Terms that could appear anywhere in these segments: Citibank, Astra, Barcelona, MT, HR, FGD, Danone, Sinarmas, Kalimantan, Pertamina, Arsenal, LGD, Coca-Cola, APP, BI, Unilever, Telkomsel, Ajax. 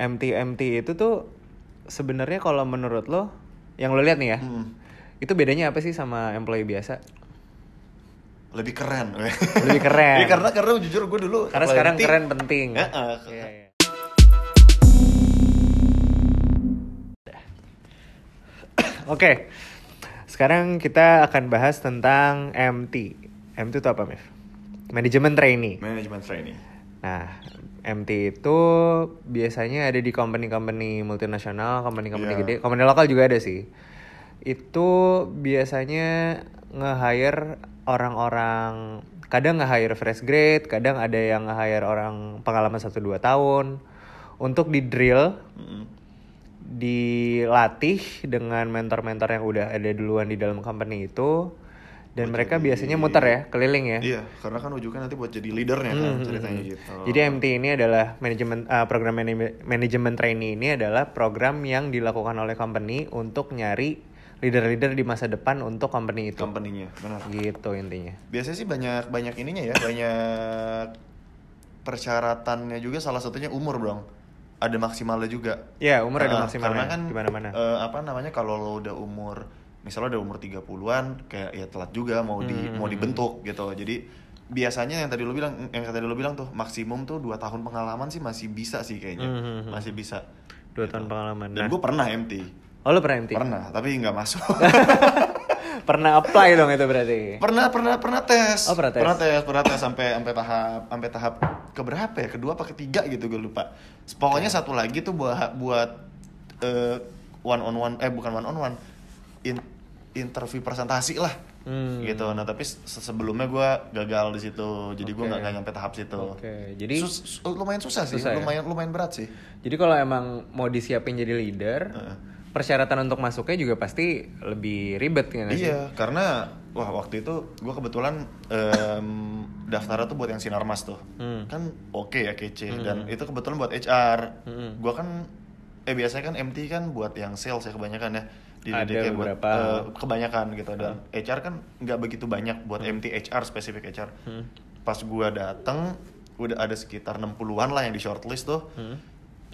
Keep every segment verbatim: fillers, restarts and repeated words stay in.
M T M T itu tuh sebenarnya kalau menurut lo, yang lo lihat nih ya, hmm. itu bedanya apa sih sama employee biasa? Lebih keren. Lebih keren. Ya, karena karena jujur gue dulu. Karena sekarang penting. Keren penting. Ya, uh, ya, ya. Oke, okay. Sekarang kita akan bahas tentang M T. M T itu apa, Mif? Manajemen trainee. Manajemen trainee. Nah, M T itu biasanya ada di company-company multinasional, company-company yeah. gede, company lokal juga ada sih. Itu biasanya nge-hire orang-orang, kadang nge-hire fresh grade, kadang ada yang nge-hire orang pengalaman satu dua tahun untuk di-drill. Mm-hmm. Dilatih dengan mentor-mentor yang udah ada duluan di dalam company itu, dan buat mereka jadi, biasanya muter ya, keliling ya. Iya, karena kan ujungnya nanti buat jadi leadernya kan mm-hmm. ceritanya gitu. Jadi M T ini adalah manajemen uh, program manajemen trainee ini adalah program yang dilakukan oleh company untuk nyari leader-leader di masa depan untuk company itu. Company-nya, benar. Gitu intinya. Biasanya sih banyak banyak ininya ya, banyak persyaratannya juga, salah satunya umur, Bro. Ada maksimalnya juga. Iya, umur uh, ada maksimalnya. Karena kan dimana-mana. Uh, apa namanya kalau lo udah umur, misalnya udah umur tiga puluhan, kayak ya telat juga mau di hmm. mau dibentuk gitu. Jadi biasanya yang tadi lo bilang, yang tadi lo bilang tuh maksimum tuh dua tahun pengalaman sih masih bisa sih kayaknya. Hmm. Masih bisa. dua gitu. Tahun pengalaman. Dan nah. gue pernah M T. Oh, lo pernah M T? Pernah, tapi enggak masuk. Pernah apply dong itu berarti. Pernah pernah pernah tes. Oh, pernah tes. Pernah tes, pernah tes sampai sampai tahap sampai tahap keberapa ya? Kedua apa ketiga gitu gue lupa. Pokoknya satu lagi tuh buat buat uh, one on one eh bukan one on one. In, interview presentasi lah. Hmm. Gitu. Nah, tapi sebelumnya gue gagal di situ. Jadi okay. gue enggak nyampe tahap situ. Oke. Okay. Jadi Sus, lumayan susah sih, susah, lumayan ya? Lumayan berat sih. Jadi kalau emang mau disiapin jadi leader, uh-uh. persyaratan untuk masuknya juga pasti lebih ribet kan? Iya, karena wah waktu itu gue kebetulan um, daftarnya tuh buat yang Sinarmas tuh, hmm. kan oke okay ya kece, hmm. dan itu kebetulan buat H R. Hmm. Gue kan, eh biasanya kan M T kan buat yang sales ya kebanyakan ya, di D D K buat uh, kebanyakan gitu, dan hmm. H R kan nggak begitu banyak buat hmm. M T H R spesifik H R. Hmm. Pas gue dateng, udah ada sekitar enam puluhan lah yang di shortlist tuh. Hmm.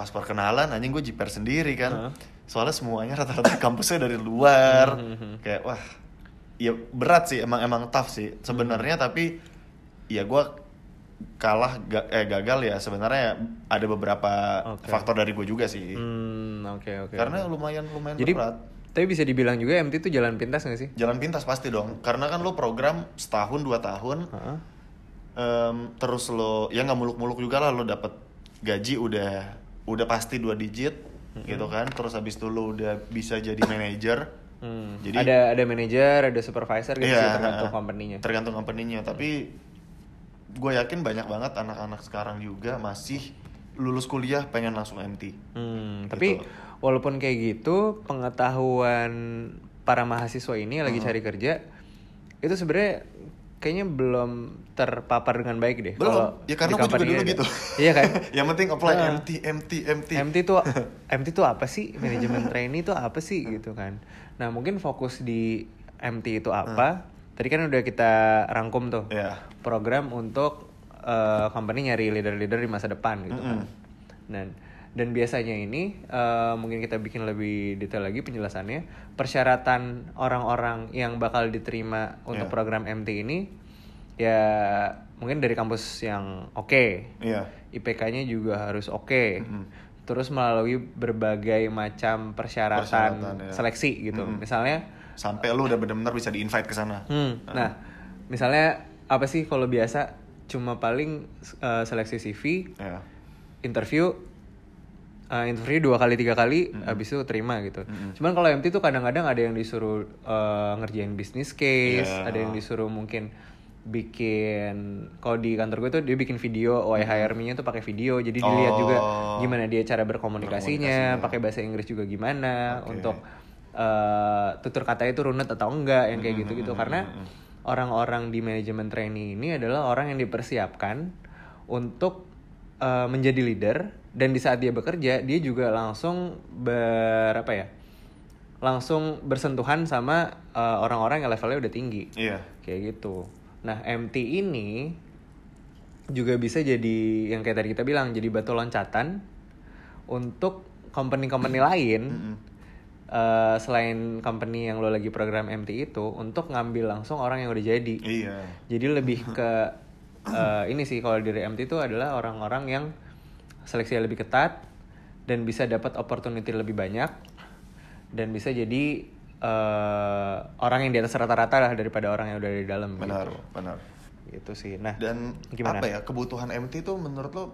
Pas perkenalan anjing gue jiper sendiri kan, huh? soalnya semuanya rata-rata kampusnya dari luar, kayak wah, ya berat sih, emang emang tough sih sebenarnya, hmm. tapi ya gue kalah ga, eh gagal ya sebenarnya ada beberapa okay. faktor dari gue juga sih, hmm, okay, okay, karena okay. lumayan lumayan jadi, berat. Tapi bisa dibilang juga M T itu jalan pintas nggak sih? Jalan pintas pasti dong, karena kan lo program setahun dua tahun, huh? um, terus lo ya nggak muluk-muluk juga lah lo dapet gaji udah udah pasti dua digit mm-hmm. gitu kan, terus habis itu lo udah bisa jadi manajer. Mm. Jadi ada ada manajer, ada supervisor gitu iya, sih, tergantung company-nya. Tergantung company-nya, mm. tapi gue yakin banyak banget anak-anak sekarang juga masih lulus kuliah pengen langsung M T. Mm. Gitu. Tapi walaupun kayak gitu, pengetahuan para mahasiswa ini yang lagi mm. cari kerja itu sebenarnya kayaknya belum terpapar dengan baik deh. Belum, ya karena gue juga dulu ada. Gitu. Iya kan? Yang penting apply uh, M T, M T, M T. M T itu M T itu apa sih? Manajemen trainee itu apa sih gitu kan. Nah, mungkin fokus di M T itu apa? Hmm. Tadi kan udah kita rangkum tuh. Yeah. Program untuk uh, company nyari leader-leader di masa depan gitu mm-hmm. kan. Dan dan biasanya ini uh, mungkin kita bikin lebih detail lagi penjelasannya. Persyaratan orang-orang yang bakal diterima untuk yeah. program M T ini ya mungkin dari kampus yang oke, okay. yeah. I P K-nya juga harus oke, okay. mm-hmm. terus melalui berbagai macam persyaratan, persyaratan ya. Seleksi gitu, mm-hmm. misalnya sampai lu udah benar-benar bisa di-invite ke sana. Hmm. Uh-huh. Nah, misalnya apa sih kalau biasa cuma paling uh, seleksi C V, yeah. interview, uh, interview dua kali tiga kali, mm-hmm. abis itu terima gitu. Mm-hmm. Cuman kalau M T tuh kadang-kadang ada yang disuruh uh, ngerjain business case, yeah. ada yang disuruh mungkin bikin, kalau di kantor gue tuh dia bikin video, O I H R M-nya tuh pakai video, jadi oh, dilihat juga gimana dia cara berkomunikasinya, berkomunikasinya. Pakai bahasa Inggris juga gimana, okay. untuk uh, tutur katanya tuh runut atau enggak, yang kayak mm-hmm. gitu-gitu, karena mm-hmm. orang-orang di manajemen trainee ini adalah orang yang dipersiapkan untuk uh, menjadi leader, dan di saat dia bekerja, dia juga langsung ber, apa ya, langsung bersentuhan sama uh, orang-orang yang levelnya udah tinggi, yeah. kayak gitu. Nah, M T ini juga bisa jadi yang kayak tadi kita bilang, jadi batu loncatan untuk company-company lain uh, selain company yang lo lagi program M T itu untuk ngambil langsung orang yang udah jadi. Iya. Jadi lebih ke uh, ini sih kalau dari M T itu adalah orang-orang yang seleksinya lebih ketat dan bisa dapat opportunity lebih banyak dan bisa jadi uh, orang yang di atas rata-rata lah daripada orang yang udah di dalam. Benar, gitu. Benar. Gitu sih. Nah, dan gimana? Apa ya kebutuhan M T itu menurut lo?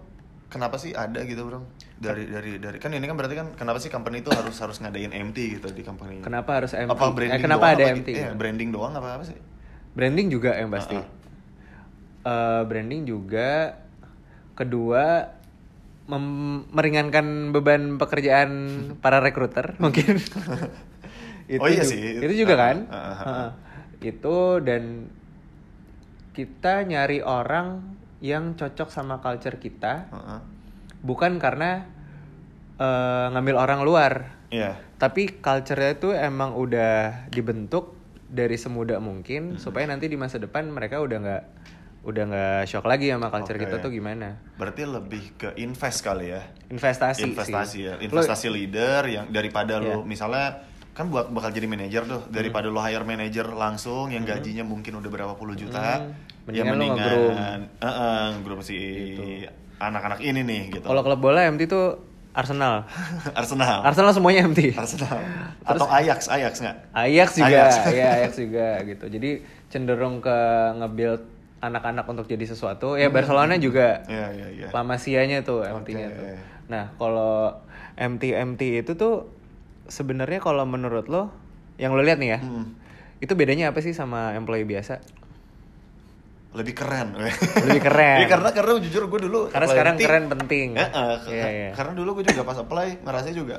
Kenapa sih ada gitu bro? Dari dari dari kan ini kan berarti kan kenapa sih company itu harus harus ngadain M T gitu di company? Kenapa harus M T? Apa branding eh, kenapa doang? Ada apa, M T? Eh, branding doang apa apa sih? Branding juga yang pasti. Uh-uh. Uh, branding juga. Kedua mem- meringankan beban pekerjaan para rekruter mungkin. Itu oh iya ju- sih. Itu juga uh-huh. kan? Uh-huh. Uh-huh. Itu dan kita nyari orang yang cocok sama culture kita, uh-huh. bukan karena uh, ngambil orang luar, yeah. tapi culture-nya itu emang udah dibentuk dari semuda mungkin, mm-hmm. supaya nanti di masa depan mereka udah nggak udah nggak shock lagi sama culture okay, kita yeah. tuh gimana? Berarti lebih ke invest kali ya? Investasi, investasi sih. ya, investasi lo, leader yang daripada yeah. lo misalnya kan buat bakal jadi manajer tuh daripada mm-hmm. lo hire manajer langsung yang gajinya mm-hmm. mungkin udah berapa puluh juta. Mm-hmm. Mendingan ya mendingan nge-groom uh, uh, nge-groom si gitu. Anak-anak ini nih gitu. Kalau klub bola M T tuh Arsenal Arsenal Arsenal semuanya M T Arsenal. Terus, atau Ajax, Ajax gak? Ajax juga, Ajax. ya Ajax juga gitu. Jadi cenderung ke nge-build anak-anak untuk jadi sesuatu. Ya Barcelona hmm. juga yeah, yeah, yeah. La Masia-nya tuh M T-nya okay. tuh. Nah kalau M T-M T itu tuh sebenarnya kalau menurut lo yang lo lihat nih ya hmm. itu bedanya apa sih sama employee biasa? Lebih keren, lebih keren. Ya, karena karena jujur gue dulu karena sekarang penting. Keren penting. Ya, uh, yeah, yeah. Karena dulu gue juga pas apply ngerasa juga,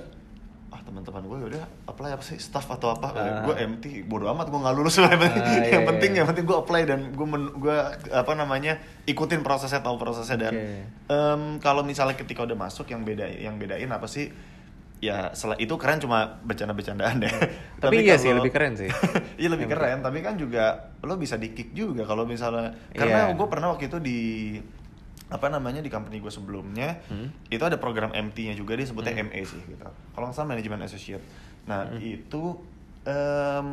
ah teman-teman gue udah apply apa sih staff atau apa, uh. gue M T bodo amat gue nggak lulus lah. Uh, yang yeah, penting yeah. yang penting gue apply dan gue gue apa namanya ikutin prosesnya tahu prosesnya dan okay. um, kalau misalnya ketika udah masuk yang beda yang bedain apa sih? Ya setelah itu keren cuma bercanda-bercandaan deh. Tapi, tapi iya sih lebih keren sih. Iya lebih keren. Tapi kan juga lo bisa di-kick juga kalau misalnya. Karena yeah. gue pernah waktu itu di apa namanya di company gue sebelumnya hmm? itu ada program M T-nya juga disebutnya hmm. M A sih gitu. Kalau nggak salah manajemen associate. Nah hmm. itu um,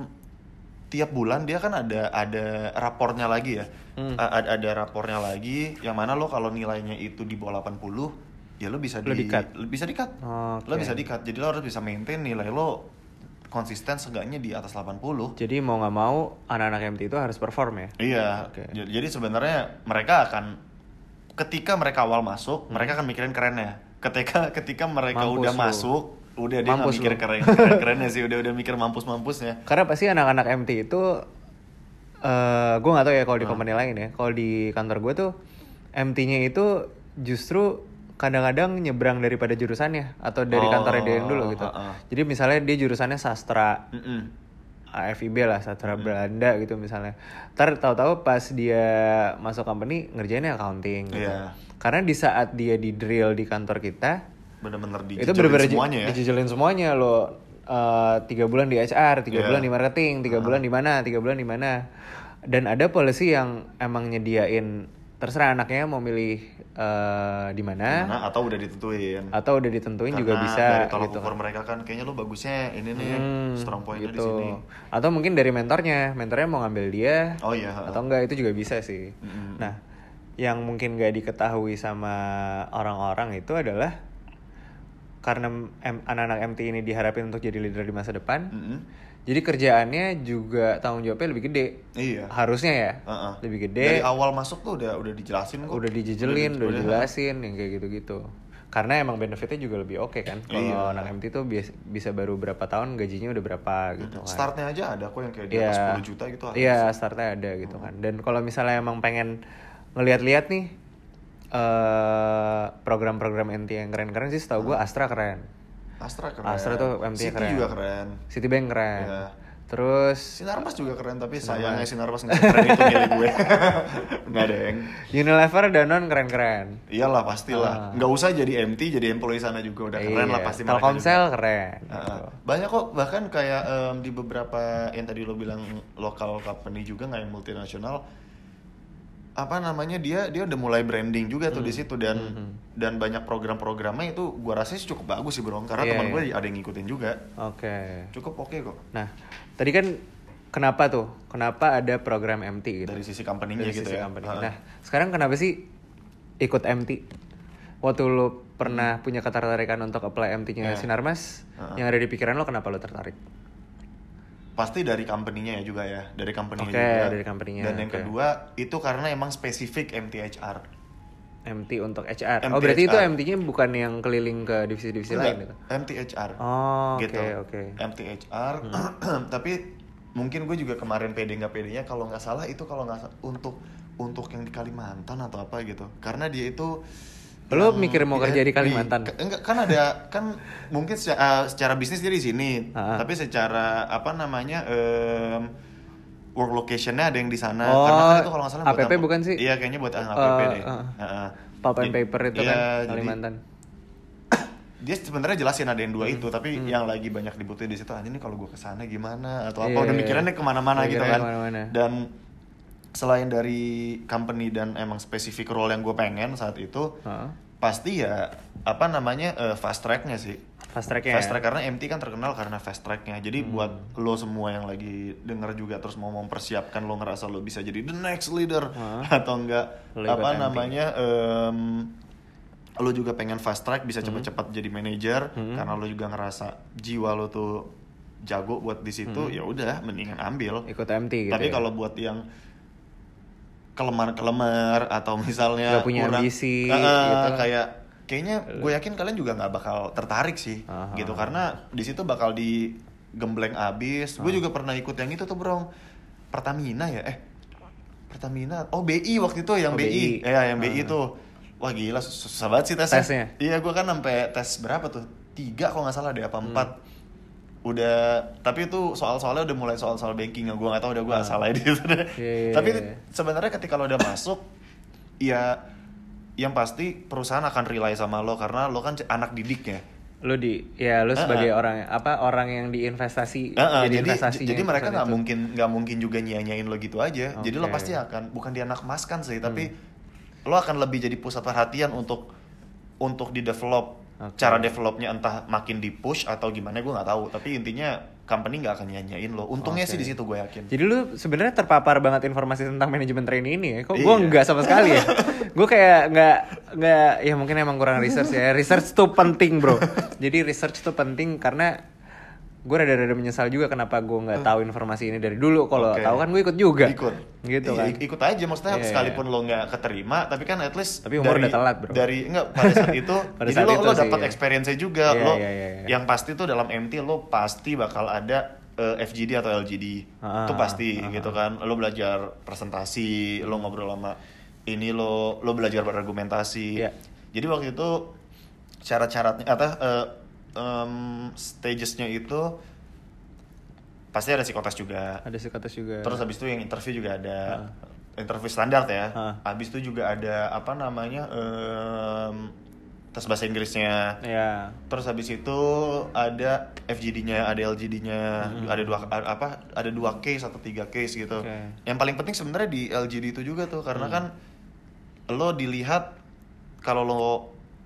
tiap bulan dia kan ada ada rapornya lagi ya. Hmm. A- ada rapornya lagi yang mana lo kalau nilainya itu di bawah delapan puluh ya lo bisa lo di, di-cut. bisa di-cut, okay. lo bisa di-cut, jadi lo harus bisa maintain nilai lo konsisten seenggaknya di atas delapan puluh. Jadi mau nggak mau anak-anak M T itu harus perform ya? Iya, okay. jadi sebenarnya mereka akan ketika mereka awal masuk, hmm. mereka akan mikirin kerennya. Ketika ketika mereka mampus udah lu. masuk, udah dia nggak mikir keren, kerennya sih, udah udah mikir mampus-mampusnya. Karena pasti anak-anak M T itu, uh, gue nggak tahu ya kalau di hmm. company lain ya, kalau di kantor gue tuh M T-nya itu justru kadang-kadang nyebrang daripada jurusannya atau dari oh, kantornya dia yang dulu gitu. Uh, uh. Jadi misalnya dia jurusannya sastra, uh-uh. A F I B lah, sastra uh-uh. Belanda gitu misalnya. Ntar tahu-tahu pas dia masuk company ngerjainnya accounting. Gitu. Yeah. Karena di saat dia di drill di kantor kita, benar-benar dijujelin semuanya ya. Dijujelin semuanya lo uh, tiga bulan di H R, tiga yeah. bulan di marketing, tiga uh-huh. bulan di mana, tiga bulan di mana. Dan ada policy yang emang nyediain terserah anaknya mau milih uh, di mana atau udah ditentuin atau udah ditentuin karena juga bisa dari tolak ukur gitu. Mereka kan kayaknya lo bagusnya ini nih hmm, strong point-nya gitu. Di sini atau mungkin dari mentornya mentornya mau ngambil dia oh, iya. atau enggak itu juga bisa sih mm-hmm. Nah yang mungkin gak diketahui sama orang-orang itu adalah karena M- anak-anak M T ini diharapin untuk jadi leader di masa depan mm-hmm. Jadi kerjaannya juga tanggung jawabnya lebih gede. Iya. Harusnya ya. Uh-uh. Lebih gede. Dari awal masuk tuh udah udah dijelasin kok. Udah dijejelin, udah, udah dijelasin yang kayak gitu-gitu. Karena emang benefitnya juga lebih oke okay, kan. Kalau iya. anak M T tuh biasa, bisa baru berapa tahun gajinya udah berapa gitu kan. Startnya aja ada kok yang kayak di atas yeah. sepuluh juta gitu. Iya, yeah, startnya ada gitu hmm. kan. Dan kalau misalnya emang pengen ngelihat-lihat nih uh, program-program M T yang keren-keren sih setahu hmm. gue Astra keren. Astra keren. Astra tuh M T City keren. City juga keren. Citibank keren. Ya. Terus Sinarmas juga keren tapi Sinarmas. sayangnya Sinarmas enggak keren itu milih gue. Enggak, Deng. Unilever, Danone keren-keren. Iyalah pastilah. Enggak uh. usah jadi M T, jadi employee sana juga udah keren iya. lah pasti mereka. Telkomsel keren. Uh, banyak kok bahkan kayak um, di beberapa yang tadi lo bilang lokal company juga enggak yang multinasional apa namanya dia dia udah mulai branding juga tuh mm. di situ dan mm-hmm. dan banyak program-programnya itu gua rasanya cukup bagus sih bro, karena yeah, teman yeah. gue ada yang ngikutin juga. Oke. Okay. Cukup oke okay kok. Nah, tadi kan kenapa tuh? Kenapa ada program M T gitu? Dari sisi company-nya gitu sisi ya. Company. Nah, sekarang kenapa sih ikut M T? Waktu lo pernah hmm. punya ketertarikan untuk apply M T-nya yeah. Sinarmas, uh-huh. yang ada di pikiran lo kenapa lo tertarik? Pasti dari company-nya ya juga ya, dari company-nya okay, juga. Dari company-nya. Dan yang okay. kedua itu karena emang spesifik M T H R. M T untuk H R. M T oh berarti H R. Itu M T-nya bukan yang keliling ke divisi-divisi Tidak, lain gitu. M T H R. Oh oke okay, gitu. oke. Okay. M T H R. Hmm. Tapi mungkin gue juga kemarin pede nggak pedenya kalau nggak salah itu kalau nggak untuk untuk yang di Kalimantan atau apa gitu. Karena dia itu lo um, mikir mau ya, kerja di Kalimantan? Di, enggak, kan ada kan mungkin secara, uh, secara bisnis dia di sini, uh-huh. tapi secara apa namanya um, work location-nya ada yang di sana. Oh, karena kan itu kalau nggak salah buat A P P bukan sih? Iya kayaknya buat A P P uh, deh. Uh, uh, pulp and paper itu ya, kan Kalimantan. Jadi, dia sebenarnya jelasin ada yang dua hmm. itu, tapi hmm. yang lagi banyak dibutuhin di situ. Ini kalau gue kesana gimana atau apa? Yeah, udah mikirannya kemana-mana gitu kan. Kemana-mana. Dan selain dari company dan emang spesifik role yang gue pengen saat itu, huh? pasti ya apa namanya uh, fast tracknya sih. Fast tracknya. Fast track ya? Karena M T kan terkenal karena fast tracknya. Jadi hmm. buat lo semua yang lagi denger juga terus mau mempersiapkan lo ngerasa lo bisa jadi the next leader huh? atau enggak Leader apa M T. Namanya um, lo juga pengen fast track bisa cepat-cepat hmm. jadi manajer hmm. karena lo juga ngerasa jiwa lo tuh jago buat di situ. Hmm. Ya udah, mendingan ambil. Ikut M T. Gitu tapi ya? Kalau buat yang kelemar-kelemar atau misalnya gak punya kurang, ambisi uh, gitu. Kayak kayaknya gue yakin kalian juga nggak bakal tertarik sih uh-huh. gitu karena di situ bakal digembleng abis. Uh-huh. Gue juga pernah ikut yang itu tuh bro, Pertamina ya eh Pertamina oh B I waktu itu yang oh, B I ya eh, yang uh-huh. B I tuh wah gila susah banget sih tesnya, tesnya. Iya gue kan sampai tes berapa tuh tiga kalau nggak salah deh apa empat hmm. udah tapi itu soal-soalnya udah mulai soal-soal banking yang gue nggak tahu udah gue nah. salah di situ deh. Yeah. Tapi sebenarnya ketika lo udah masuk, ya yang pasti perusahaan akan rely sama lo karena lo kan anak didiknya. Lo di, ya lo uh-uh. sebagai orang apa orang yang diinvestasi uh-uh. jadi, jadi investasinya. Jadi mereka nggak mungkin nggak mungkin juga nyanyain lo gitu aja. Okay. Jadi lo pasti akan bukan di anak mas kan sih, hmm. tapi lo akan lebih jadi pusat perhatian untuk untuk di develop. Okay. Cara developnya entah makin di push atau gimana gue nggak tahu, tapi intinya company nggak akan nyanyain lo. Untungnya okay. sih di situ gue yakin. Jadi lu sebenarnya terpapar banget informasi tentang manajemen training ini ya? Kok iya. gue nggak sama sekali ya? Gue kayak nggak nggak ya mungkin emang kurang research ya. Research tuh penting bro. Jadi research tuh penting karena gue rada-rada menyesal juga kenapa gue nggak tahu informasi ini dari dulu. Kalau okay. tahu kan gue ikut juga. Ikut. Gitu kan. Ikut aja maksudnya yeah. sekalipun lo nggak keterima, tapi kan at least tapi umur dari, udah telat, bro. Dari enggak pada saat itu. Pada jadi saat lo itu lo dapat iya. experience-nya juga. Yeah, lo yeah, yeah, yeah. yang pasti tuh dalam M T lo pasti bakal ada uh, F G D atau L G D. Ah, itu pasti ah, gitu kan. Lo belajar presentasi, lo ngobrol sama ini lo lo belajar berargumentasi. Yeah. Jadi waktu itu syarat-syaratnya atau uh, Um, stagesnya itu pasti ada psikotes juga. Ada psikotes juga. Terus habis itu yang interview juga ada uh. interview standar ya. Uh. Habis itu juga ada apa namanya um, tes bahasa Inggrisnya. Yeah. Terus habis itu ada F G D-nya, ada L G D-nya, mm-hmm. ada dua apa ada dua case atau tiga case gitu. Okay. Yang paling penting sebenarnya di L G D itu juga tuh karena mm. kan lo dilihat kalau lo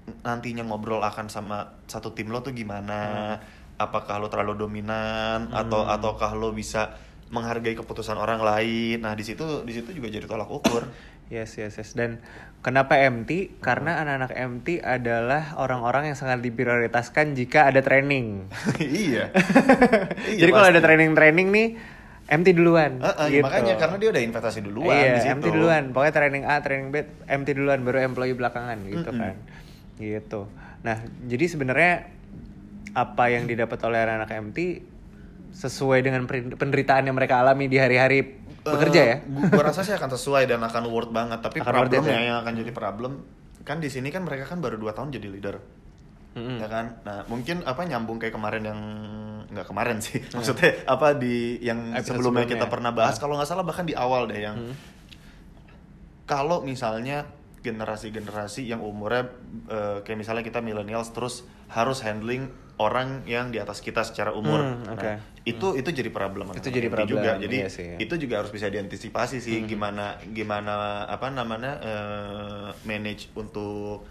nantinya ngobrol akan sama satu tim lo tuh gimana, hmm. apakah lo terlalu dominan hmm. atau ataukah lo bisa menghargai keputusan orang lain. Nah di situ di situ juga jadi tolak ukur. Yes yes yes. Dan kenapa M T? Karena hmm. anak-anak M T adalah orang-orang yang sangat diprioritaskan jika ada training. Iya. Iya. Jadi kalau ada training-training nih M T duluan. Uh, uh, gitu. Makanya karena dia udah investasi duluan. Iya. Di situ. M T duluan. Pokoknya training A, training B, M T duluan baru employee belakangan gitu mm-hmm. kan. Gitu. Nah, jadi sebenarnya apa yang didapat oleh anak M T sesuai dengan penderitaan yang mereka alami di hari-hari bekerja uh, ya? Gue rasa sih akan sesuai dan akan worth banget. Tapi akan problemnya yang akan jadi problem kan di sini kan mereka kan baru dua tahun jadi leader, mm-hmm. ya kan? Nah, mungkin apa nyambung kayak kemarin yang nggak kemarin sih, mm. maksudnya apa di yang sebelumnya, sebelumnya kita pernah bahas. Mm. Kalau nggak salah bahkan di awal deh yang mm. kalau misalnya generasi-generasi yang umurnya uh, kayak misalnya kita millennials terus harus handling orang yang di atas kita secara umur. Hmm, okay. Nah, itu hmm. itu jadi problem. Itu jadi problem juga. Jadi iya sih, iya. Itu juga harus bisa diantisipasi sih, hmm. gimana gimana apa namanya uh, manage untuk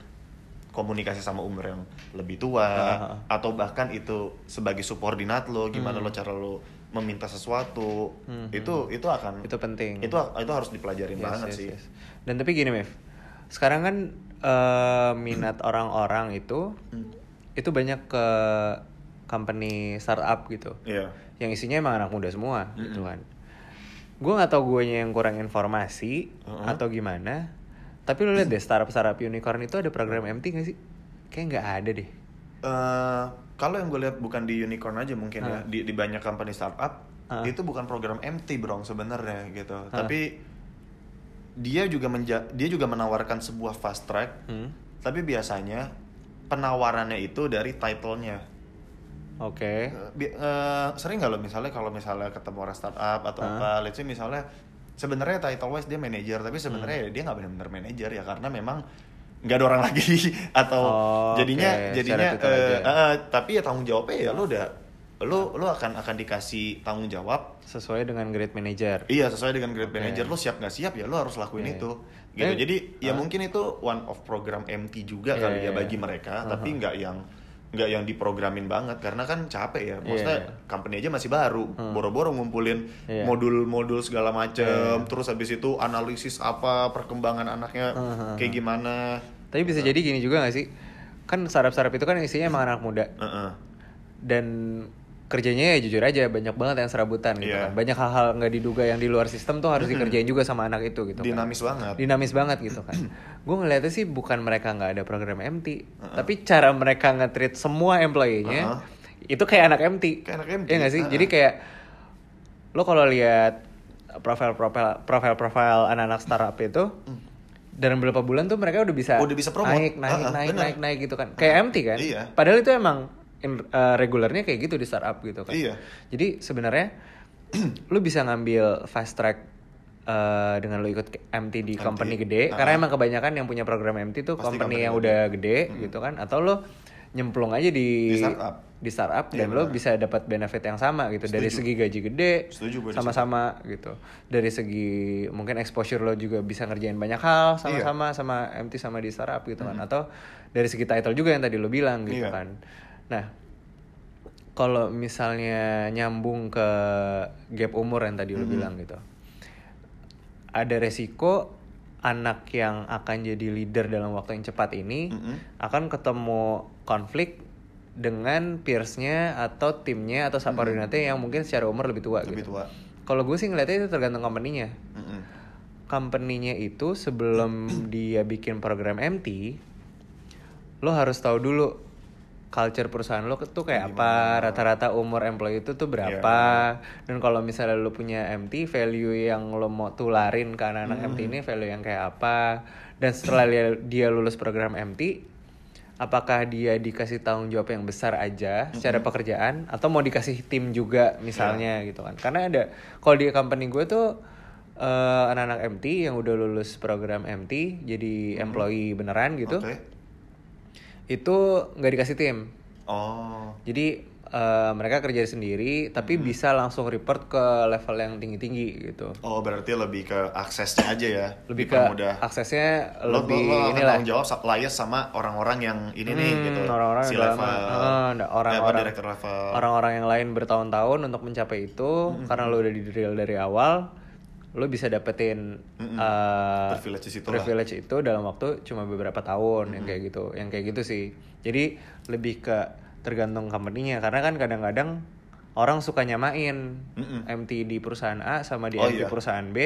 komunikasi sama umur yang lebih tua, uh-huh. atau bahkan itu sebagai subordinat lo, gimana hmm. lo cara lo meminta sesuatu. Hmm. Itu itu akan itu penting. Itu itu harus dipelajarin yes, banget yes, sih. Yes. Dan tapi gini, Mif. Sekarang kan uh, minat hmm. orang-orang itu hmm. itu banyak ke company startup gitu. Yeah. Yang isinya emang anak muda semua, mm-hmm. gitu kan. Gue enggak tahu guenya yang kurang informasi uh-huh. atau gimana. Tapi lu lihat deh, startup-startup unicorn itu ada program M T gak sih? Kayaknya gak ada deh. Uh, kalau yang gue lihat bukan di unicorn aja mungkin uh. ya. Di, di banyak company startup, uh. itu bukan program M T bro sebenarnya gitu. Uh. Tapi dia juga menja- dia juga menawarkan sebuah fast track. Hmm. Tapi biasanya penawarannya itu dari title-nya. Oke. Okay. Uh, sering gak lo misalnya kalau misalnya ketemu orang startup atau uh. apa, let's say misalnya sebenarnya title wise dia manajer, tapi sebenarnya hmm. dia nggak benar-benar manajer ya, karena memang nggak ada orang lagi atau oh, jadinya okay. jadinya uh, uh, tapi ya tanggung jawabnya ya lo udah lo lo akan akan dikasih tanggung jawab sesuai dengan grade manajer. Iya, sesuai dengan grade okay. manajer. Lo siap nggak siap ya lo harus lakuin yeah. itu gitu. Eh, jadi uh, ya mungkin itu one of program M T juga yeah, kali ya bagi mereka, uh-huh. tapi nggak yang nggak yang diprogramin banget, karena kan capek ya, maksudnya yeah. company aja masih baru, hmm. boro-boro ngumpulin yeah. modul-modul segala macem, yeah. terus habis itu analisis apa perkembangan anaknya uh-huh. kayak gimana. Tapi bisa uh. jadi gini juga nggak sih, kan startup-startup itu kan isinya emang anak muda, uh-uh. dan kerjanya ya jujur aja banyak banget yang serabutan gitu yeah. kan, banyak hal-hal nggak diduga yang di luar sistem tuh harus mm-hmm. dikerjain juga sama anak itu gitu. Dinamis kan. banget. Dinamis banget gitu kan. Gue ngeliatnya sih bukan mereka nggak ada program M T, uh-uh. tapi cara mereka nge-treat semua employee-nya uh-huh. itu kayak anak M T. Kayak anak M T. Iya nggak sih? Uh-huh. Jadi kayak lo kalau lihat profil-profil profil-profil anak-anak startup itu. Uh-huh. Dalam beberapa bulan tuh mereka udah bisa, udah bisa promote. Naik, naik, uh-huh. naik, naik, naik gitu kan. Kayak uh-huh. M T kan. Iya. Padahal itu emang In, uh, regulernya kayak gitu di startup gitu kan. Iya. Jadi sebenarnya lu bisa ngambil fast track uh, dengan lu ikut M T di M T. Company gede, nah, karena emang kebanyakan yang punya program M T tuh company, company yang udah gede, gede hmm. gitu kan. Atau lu nyemplung aja di di startup, di startup iya, dan bener. Lu bisa dapat benefit yang sama gitu. Setuju. Dari segi gaji gede, Setuju, sama-sama sama. Gitu. Dari segi mungkin exposure lu juga bisa ngerjain banyak hal sama-sama iya. sama M T sama di startup gitu hmm. kan. Atau dari segi title juga yang tadi lu bilang gitu iya. kan. Nah, kalau misalnya nyambung ke gap umur yang tadi mm-hmm. lo bilang gitu, ada resiko anak yang akan jadi leader dalam waktu yang cepat ini mm-hmm. akan ketemu konflik dengan peers-nya atau timnya atau subordinatnya mm-hmm. yang mungkin secara umur lebih tua lebih gitu. Tua. Kalau gue sih ngeliatnya itu tergantung company-nya. Mm-hmm. Company-nya itu sebelum dia bikin program M T, lo harus tahu dulu culture perusahaan lo tuh kayak gimana? Apa, rata-rata umur employee itu tuh berapa, yeah. dan kalau misalnya lo punya M T, value yang lo mau tularin ke anak-anak mm. M T ini value yang kayak apa, dan setelah dia lulus program M T, apakah dia dikasih tanggung jawab yang besar aja mm-hmm. secara pekerjaan, atau mau dikasih tim juga misalnya yeah. gitu kan, karena ada, kalau di company gue tuh, uh, anak-anak M T yang udah lulus program M T, jadi mm-hmm. employee beneran gitu, okay. itu nggak dikasih tim, oh. jadi uh, mereka kerja sendiri tapi hmm. bisa langsung report ke level yang tinggi-tinggi gitu. Oh berarti lebih ke aksesnya aja ya? Lebih ke aksesnya lo, lebih lo, lo inilah. Lo akan jawab layas sama orang-orang yang ini hmm, nih gitu. Orang-orang si level, uh, orang-orang direktur level, orang-orang yang lain bertahun-tahun untuk mencapai itu hmm. karena lo udah di-drill dari awal. Lo bisa dapetin uh, privilege, itu, privilege itu dalam waktu cuma beberapa tahun mm-hmm. yang kayak gitu, yang kayak gitu sih. Jadi lebih ke tergantung company-nya, karena kan kadang-kadang orang suka nyamain mm-hmm. M T di perusahaan A sama di oh, M T iya. perusahaan B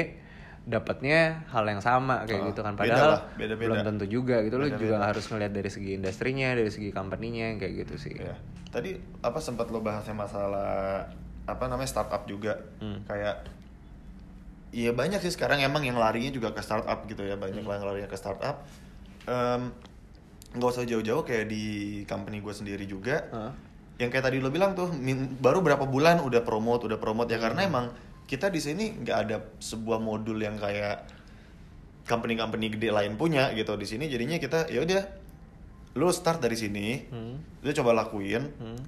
dapatnya hal yang sama kayak oh, gitu kan. Padahal beda lah, belum tentu juga gitu. Lo juga harus ngelihat dari segi industrinya, dari segi company-nya kayak gitu sih. Yeah. Tadi apa sempat lo bahasnya masalah apa namanya startup juga mm. kayak. Iya banyak sih sekarang emang yang larinya juga ke startup gitu ya, banyak yang larinya ke startup. Um, gak usah jauh-jauh kayak di company gue sendiri juga. Huh? Yang kayak tadi lo bilang tuh baru berapa bulan udah promote, udah promote ya hmm. karena emang kita di sini nggak ada sebuah modul yang kayak company-company gede lain punya gitu di sini, jadinya kita ya udah lu start dari sini, hmm. lu coba lakuin, hmm.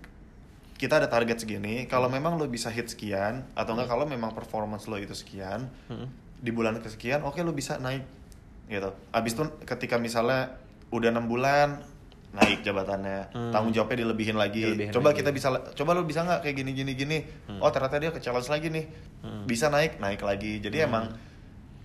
kita ada target segini, kalau memang lu bisa hit sekian, atau enggak hmm. kalau memang performance lu itu sekian, hmm. di bulan kesekian, oke okay, lu bisa naik, gitu. Abis itu ketika misalnya udah enam bulan, naik jabatannya, hmm. tanggung jawabnya dilebihin lagi, dilebihin coba lagi. Kita bisa, coba lu bisa nggak kayak gini gini gini, hmm. oh ternyata dia ke challenge lagi nih, hmm. bisa naik naik lagi, jadi hmm. emang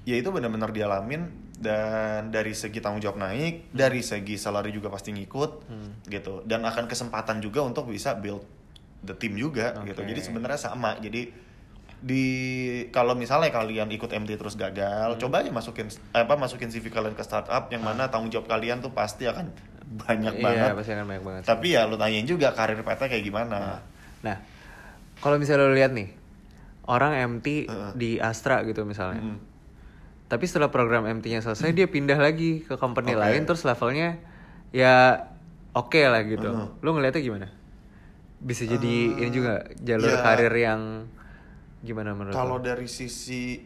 ya itu benar-benar dialamin, dan dari segi tanggung jawab naik, hmm. dari segi salary juga pasti ngikut, hmm. gitu, dan akan kesempatan juga untuk bisa build the team juga, okay. gitu, jadi sebenarnya sama, jadi di kalau misalnya kalian ikut M T terus gagal, hmm. coba aja masukin apa masukin C V kalian ke startup yang mana tanggung jawab kalian tuh pasti akan banyak banget. Iya, pasti kan banyak banget. Tapi ya lu tanyain juga karir peta kayak gimana. Nah, nah kalau misalnya lu lihat nih, orang M T uh. di Astra gitu misalnya. Mm. Tapi setelah program M T-nya selesai, mm. dia pindah lagi ke company okay. lain, terus levelnya ya oke okay lah gitu. Uh. Lu ngeliatnya gimana? Bisa jadi uh, ini juga jalur ya, karir yang gimana menurut lu? Kalau dari sisi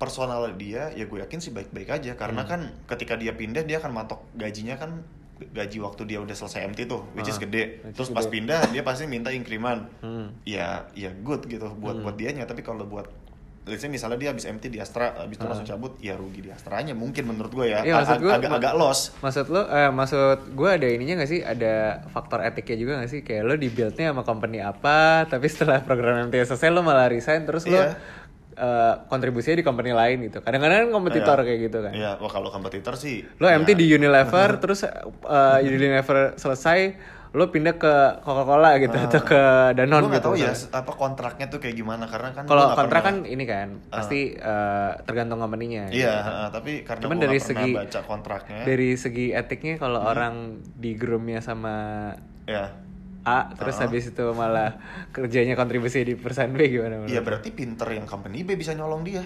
personal dia, ya gue yakin sih baik-baik aja, karena hmm. kan ketika dia pindah dia akan matok gajinya kan gaji waktu dia udah selesai M T tuh, which ah, is gede. Terus gede. Pas pindah dia pasti minta increment, hmm. ya ya good gitu buat hmm. buat dianya. Tapi kalau buat misalnya dia habis M T di Astra, habis itu ah. langsung cabut, ya rugi di Astranya mungkin menurut gue ya, ya ag- gue, agak agak loss. Maksud lo, eh, maksud gue ada ininya nggak sih, ada faktor etiknya juga nggak sih, kayak lo di buildnya sama company apa, tapi setelah program M T selesai lo malah resign terus yeah. lo Uh, kontribusinya di company lain gitu. Kadang-kadang kompetitor yeah. kayak gitu kan. Iya, yeah. wah kalau kompetitor sih. Lo ya. M T di Unilever, terus uh, Unilever selesai, lo pindah ke Coca-Cola gitu uh, atau ke Danone gitu. Gue nggak tahu ya apa kontraknya tuh kayak gimana, karena kan. Kalau kontrak pernah, kan ini kan pasti uh, uh, tergantung company-nya. Iya, yeah, gitu. uh, tapi karena gue nggak pernah baca kontraknya. Dari segi etiknya, kalau hmm. orang di groomnya sama. Iya. Yeah. A, terus uh-huh. habis itu malah kerjanya kontribusi di perusahaan B gimana? Iya berarti pinter yang company B bisa nyolong dia.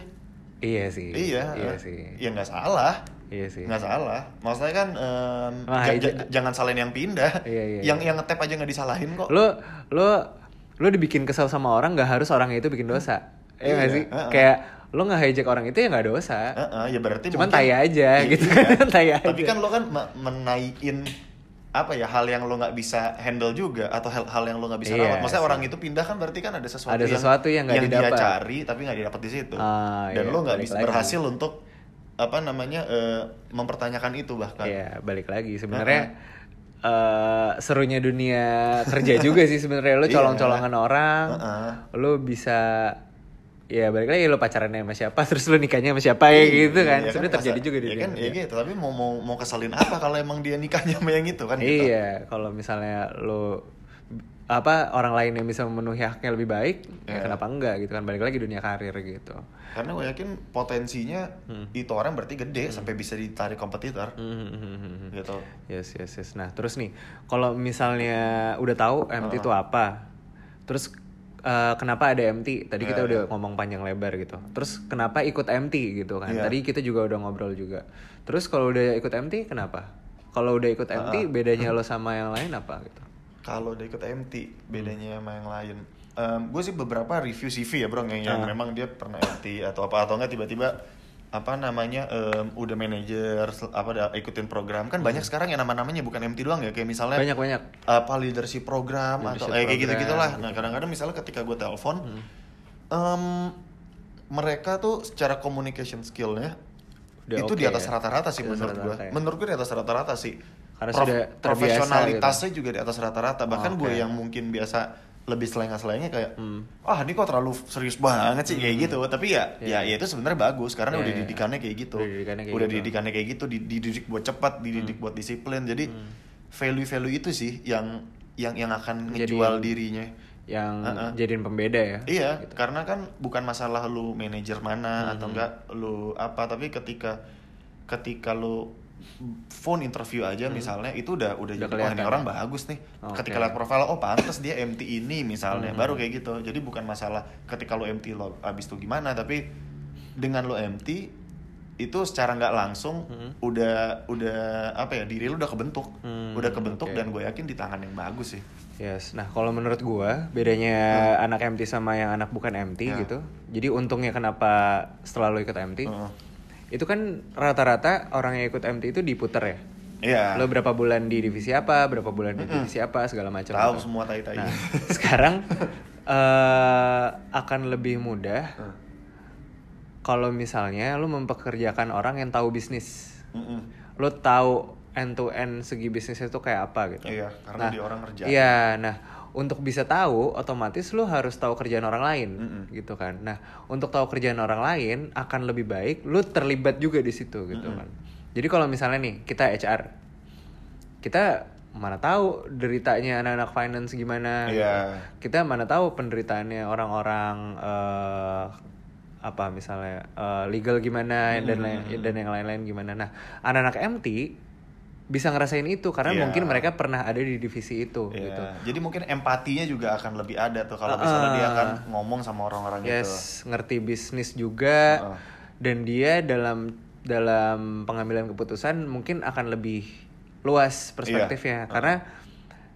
Iya sih. Iya. Iya sih. Ya nggak salah. Iya sih. Nggak salah. Maksudnya kan um, j- j- jangan salahin yang pindah. Iya, iya, yang iya. yang ngetap aja nggak disalahin kok. Lo lo lo dibikin kesal sama orang nggak harus orangnya itu bikin dosa. Hmm. Iya nggak sih? Uh-uh. Kayak lo nge-hijack orang itu ya nggak dosa. Uh-uh, ya berarti. Cuman mungkin, taya aja iya, gitu iya. kan. Taya aja. Tapi kan lo kan menaikin apa ya, hal yang lo nggak bisa handle juga, atau hal, hal yang lo nggak bisa yeah, rawat. Maksudnya so. orang itu pindah kan berarti kan ada sesuatu, ada yang, sesuatu yang, yang dia cari tapi nggak didapat di situ, ah, dan yeah, lo nggak bisa lagi. berhasil untuk apa namanya uh, mempertanyakan itu bahkan. Iya yeah, balik lagi sebenarnya uh-huh. uh, serunya dunia kerja juga sih sebenarnya, lo colong-colongan yeah. orang, uh-huh. lo bisa ya balik lagi lo pacarannya sama siapa, terus lo nikahnya sama siapa ya gitu kan, iya, sebenarnya kan, terjadi masa, juga di dunia. Iya kan, iya gitu. Tapi mau mau mau kesalin apa kalau emang dia nikahnya sama yang itu kan? Iya, gitu. Kalau misalnya lo apa orang lain yang bisa memenuhi haknya lebih baik, yeah. ya kenapa enggak gitu kan, balik lagi dunia karir gitu. Karena gue yakin potensinya hmm. itu orang berarti gede hmm. sampai bisa ditarik kompetitor, hmm. gitu. Yes yes yes. Nah terus nih, kalau misalnya udah tahu M T uh-huh. itu apa, terus Uh, kenapa ada M T? Tadi yeah, kita udah yeah. ngomong panjang lebar gitu. Terus kenapa ikut M T gitu kan? Yeah. Tadi kita juga udah ngobrol juga. Terus kalau udah ikut M T kenapa? Kalau udah ikut uh-huh. M T bedanya lo sama yang lain apa gitu? Kalau udah ikut M T bedanya hmm. sama yang lain, um, gue sih beberapa review C V ya bro yang, yang uh. memang dia pernah M T atau apa, atau enggak tiba-tiba apa namanya um, udah manajer apa ikutin program kan hmm. banyak sekarang yang nama-namanya bukan M T doang ya, kayak misalnya banyak banyak apa leadership program leadership atau program, eh, kayak gitu-gitulah gitu. Nah kadang-kadang misalnya ketika gue telepon hmm. um, mereka tuh secara communication skillnya udah itu okay, di atas ya? rata-rata sih udah menurut gue ya? menurut gue di atas rata-rata sih. Prof- profesionalitasnya gitu. Juga di atas rata-rata bahkan okay. gue yang mungkin biasa lebih selenga-selengnya kayak hmm. ah ini kok terlalu serius banget sih hmm. kayak gitu, tapi ya yeah. ya, ya itu sebenarnya bagus karena yeah, udah didikannya yeah. kayak gitu, udah didikannya kayak, udah gitu. Didikannya kayak gitu, dididik buat cepat, dididik hmm. buat disiplin, jadi hmm. value-value itu sih yang yang yang akan ngejual jadi, dirinya yang uh-uh. jadiin pembeda ya. Iya gitu. Karena kan bukan masalah lu manajer mana hmm. atau enggak lu apa, tapi ketika ketika lu phone interview aja hmm. misalnya itu udah udah, udah jadi wah, orang bagus nih okay. ketika lihat profil oh pantas dia M T ini misalnya hmm. baru kayak gitu. Jadi bukan masalah ketika lo M T lo abis itu gimana, tapi dengan lo M T itu secara nggak langsung hmm. udah udah apa ya diri lo udah kebentuk hmm. udah kebentuk okay. dan gue yakin di tangan yang bagus sih. Yes. Nah kalau menurut gue bedanya hmm. anak M T sama yang anak bukan M T yeah. gitu, jadi untungnya kenapa setelah lo ikut M T hmm. itu kan rata-rata orang yang ikut M T itu diputer ya. Iya. Lo berapa bulan di divisi apa, berapa bulan di divisi mm-hmm. apa, segala macam. Tahu gitu. Semua tai-tai. Nah, sekarang uh, akan lebih mudah mm. kalau misalnya lo mempekerjakan orang yang tahu bisnis. Mm-hmm. Lo tahu end to end segi bisnisnya itu kayak apa gitu. Iya, karena nah, dia orang kerja. Iya, nah untuk bisa tahu, otomatis lu harus tahu kerjaan orang lain, mm-hmm. gitu kan. Nah, untuk tahu kerjaan orang lain akan lebih baik lu terlibat juga di situ gitu mm-hmm. kan. Jadi kalau misalnya nih kita H R, kita mana tahu deritanya anak-anak finance gimana, yeah. kita mana tahu penderitaannya orang-orang uh, apa misalnya uh, legal gimana mm-hmm. dan lain, dan yang lain-lain gimana. Nah, anak-anak M T bisa ngerasain itu karena yeah. mungkin mereka pernah ada di divisi itu yeah. gitu. Jadi mungkin empatinya juga akan lebih ada tuh kalau uh, misalnya dia akan ngomong sama orang-orang yes, itu. Yes, ngerti bisnis juga uh. dan dia dalam dalam pengambilan keputusan mungkin akan lebih luas perspektifnya yeah. uh. karena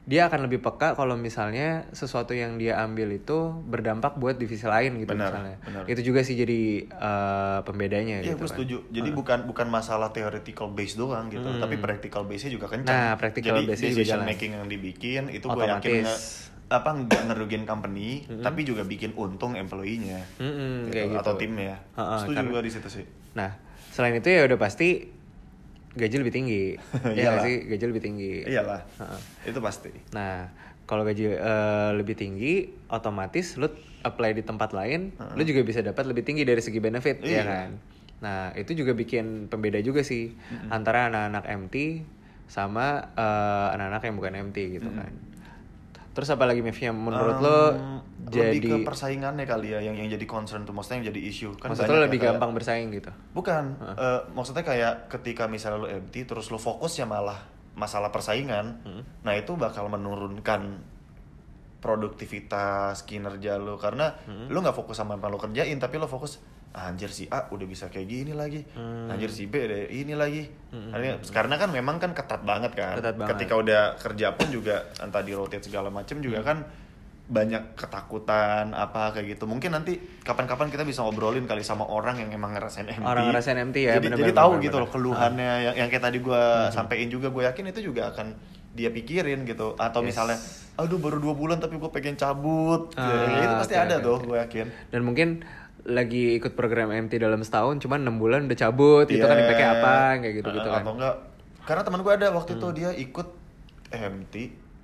dia akan lebih peka kalau misalnya sesuatu yang dia ambil itu berdampak buat divisi lain gitu benar, misalnya. Benar. Itu juga sih jadi uh, pembedanya ya, gitu. Iya, gue setuju. Kan. Jadi uh. bukan bukan masalah theoretical base doang gitu, hmm. tapi practical base-nya juga kencang. Nah, practical base-nya juga jelas. Jadi decision making yang dibikin itu gue yakin nge, apa enggak ngerugiin company, tapi juga bikin untung employee-nya. Gitu, gitu. Atau timnya. Uh, uh, setuju gue di situ sih. Nah, selain itu ya udah pasti gaji lebih tinggi, ya gak sih? Gaji lebih tinggi. Iyalah, uh-uh. itu pasti. Nah, kalau gaji uh, lebih tinggi, otomatis lu apply di tempat lain, uh-uh. lu juga bisa dapat lebih tinggi dari segi benefit, iya. ya kan? Nah, itu juga bikin pembeda juga sih uh-uh. antara anak-anak M T sama uh, anak-anak yang bukan M T gitu uh-uh. kan. Terus apa lagi Mif yang menurut um, lo jadi lebih ke persaingannya kali ya yang yang jadi concern tuh, maksudnya yang jadi isu kan. Maksud lo lebih gampang kayak bersaing gitu? Bukan, uh. Uh, maksudnya kayak ketika misalnya lo M T terus lo fokusnya malah masalah persaingan, hmm. nah itu bakal menurunkan produktivitas kinerja lo karena hmm. lo nggak fokus sama apa lo kerjain tapi lo fokus anjir si A udah bisa kayak gini lagi, hmm. anjir si B deh ini lagi. Hmm. Karena kan memang kan ketat banget kan. Ketat banget. Ketika udah kerja pun juga entah di rotate segala macam juga hmm. kan banyak ketakutan apa kayak gitu. Mungkin nanti kapan-kapan kita bisa ngobrolin kali sama orang yang emang ngerasain M T. Orang ngerasain M T ya. Jadi, bener-bener, jadi tahu bener-bener gitu loh keluhannya ah. yang yang kayak tadi gue hmm. sampein juga gue yakin itu juga akan dia pikirin gitu. Atau yes. misalnya, aduh baru dua bulan tapi gue pengen cabut. Ah, ya, itu pasti okay, ada okay, tuh okay. gue yakin. Dan mungkin lagi ikut program M T dalam setahun cuman enam bulan udah cabut yeah. itu kan dipakai apa kayak gitu-gitu uh, kan. Atau enggak karena teman gue ada waktu hmm. itu dia ikut M T,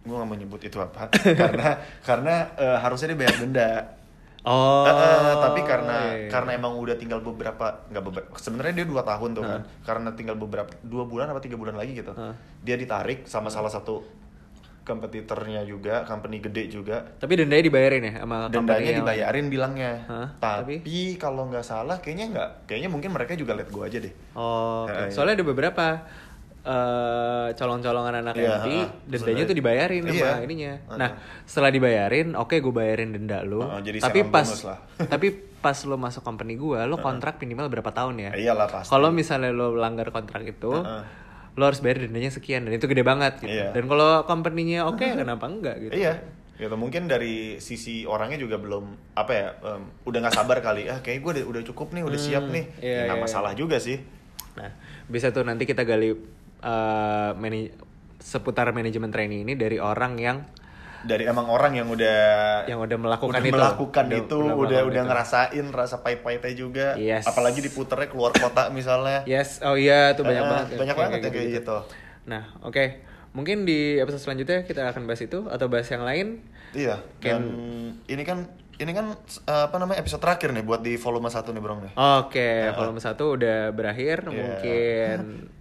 gue gak mau nyebut itu apa karena karena uh, harusnya dia bayar denda. Oh. Uh, uh, tapi karena yeah. karena emang udah tinggal beberapa enggak beberapa sebenarnya dia dua tahun tuh uh. kan. Karena tinggal beberapa dua bulan apa tiga bulan lagi gitu. Uh. Dia ditarik sama uh. salah satu kompetitornya juga, company gede juga. Tapi dendanya dibayarin ya sama dendanya dibayarin yang bilangnya. Hah? Tapi, tapi kalau nggak salah kayaknya nggak, kayaknya mungkin mereka juga liat gua aja deh. Oh, okay. Soalnya ada beberapa uh, colong-colongan anak yeah, M T uh, dendanya tuh dibayarin iya, sama ininya. Uh, nah, setelah dibayarin, oke okay, gua bayarin denda lu. Uh, tapi pas, tapi pas lo masuk company gua, lo kontrak uh, minimal berapa tahun ya? Iyalah pasti. Kalau misalnya lo langgar kontrak itu, uh, uh. lo harus bayar dendanya sekian dan itu gede banget gitu. Iya. Dan kalau company-nya oke okay, kenapa enggak gitu. Iya. Gitu mungkin dari sisi orangnya juga belum apa ya um, udah enggak sabar kali. Ah kayaknya gue udah, udah cukup nih, udah hmm, siap nih. Iya, nah, iya, masalah iya. juga sih. Nah, bisa tuh nanti kita gali uh, manaj- seputar manajemen trainee ini dari orang yang dari emang orang yang udah yang udah melakukan udah itu melakukan udah, itu udah udah, udah itu. ngerasain rasa pahit-pahitnya juga yes. apalagi diputernya keluar kota misalnya yes oh iya tuh banyak uh, banget banyak banget kayak, kayak gitu. gitu nah oke okay. Mungkin di episode selanjutnya kita akan bahas itu atau bahas yang lain iya Can... dan ini kan ini kan apa namanya episode terakhir nih buat di volume satu nih Bro nih. Oke, okay, uh, volume satu udah berakhir yeah. mungkin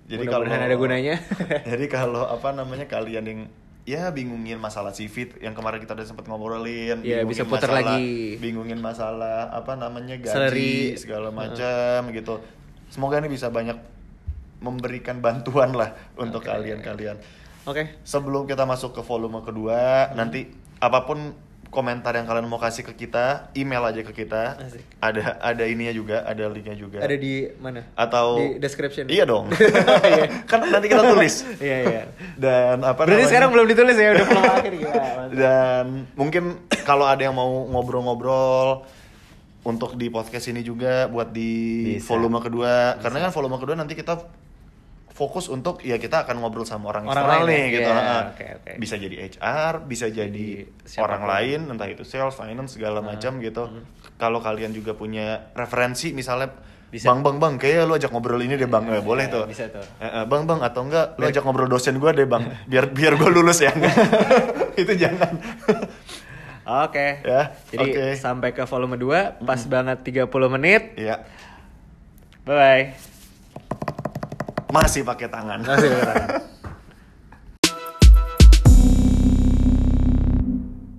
jadi kalau ada gunanya jadi kalau apa namanya kalian yang ya bingungin masalah C V yang kemarin kita udah sempet ngobrolin, ya, bisa putar lagi, bingungin masalah apa namanya gaji Salary. segala macam uh. gitu. Semoga ini bisa banyak memberikan bantuan lah untuk okay. kalian-kalian. Oke. Okay. Sebelum kita masuk ke volume kedua, hmm. nanti apapun komentar yang kalian mau kasih ke kita, email aja ke kita. Asik. Ada ada ininya juga, ada linknya juga. Ada di mana? Atau di description. Iya dong. Kan nanti kita tulis. Iya iya. Dan apa namanya? Berarti sekarang belum ditulis ya, udah belum akhir gitu. Dan mungkin kalau ada yang mau ngobrol-ngobrol untuk di podcast ini juga buat di Bisa. volume kedua. Bisa. Karena kan volume kedua nanti kita fokus untuk ya kita akan ngobrol sama orang eksternal nih ya, gitu. Yeah, okay, okay. Bisa jadi H R, bisa jadi siapa orang lain, entah itu sales, finance segala uh, macam gitu. Uh. Kalau kalian juga punya referensi misalnya bisa. Bang bang bang kayaknya lu ajak ngobrol ini deh bang, yeah, boleh yeah, tuh. Bisa tuh. Bang bang atau enggak lu ajak ngobrol dosen gue deh bang, biar biar gue lulus ya. Itu jangan. Oke. Okay. Ya. Jadi okay. Sampai ke volume dua pas mm. banget tiga puluh menit. Iya. Yeah. Bye bye. Masih pakai tangan. Masih pakai tangan.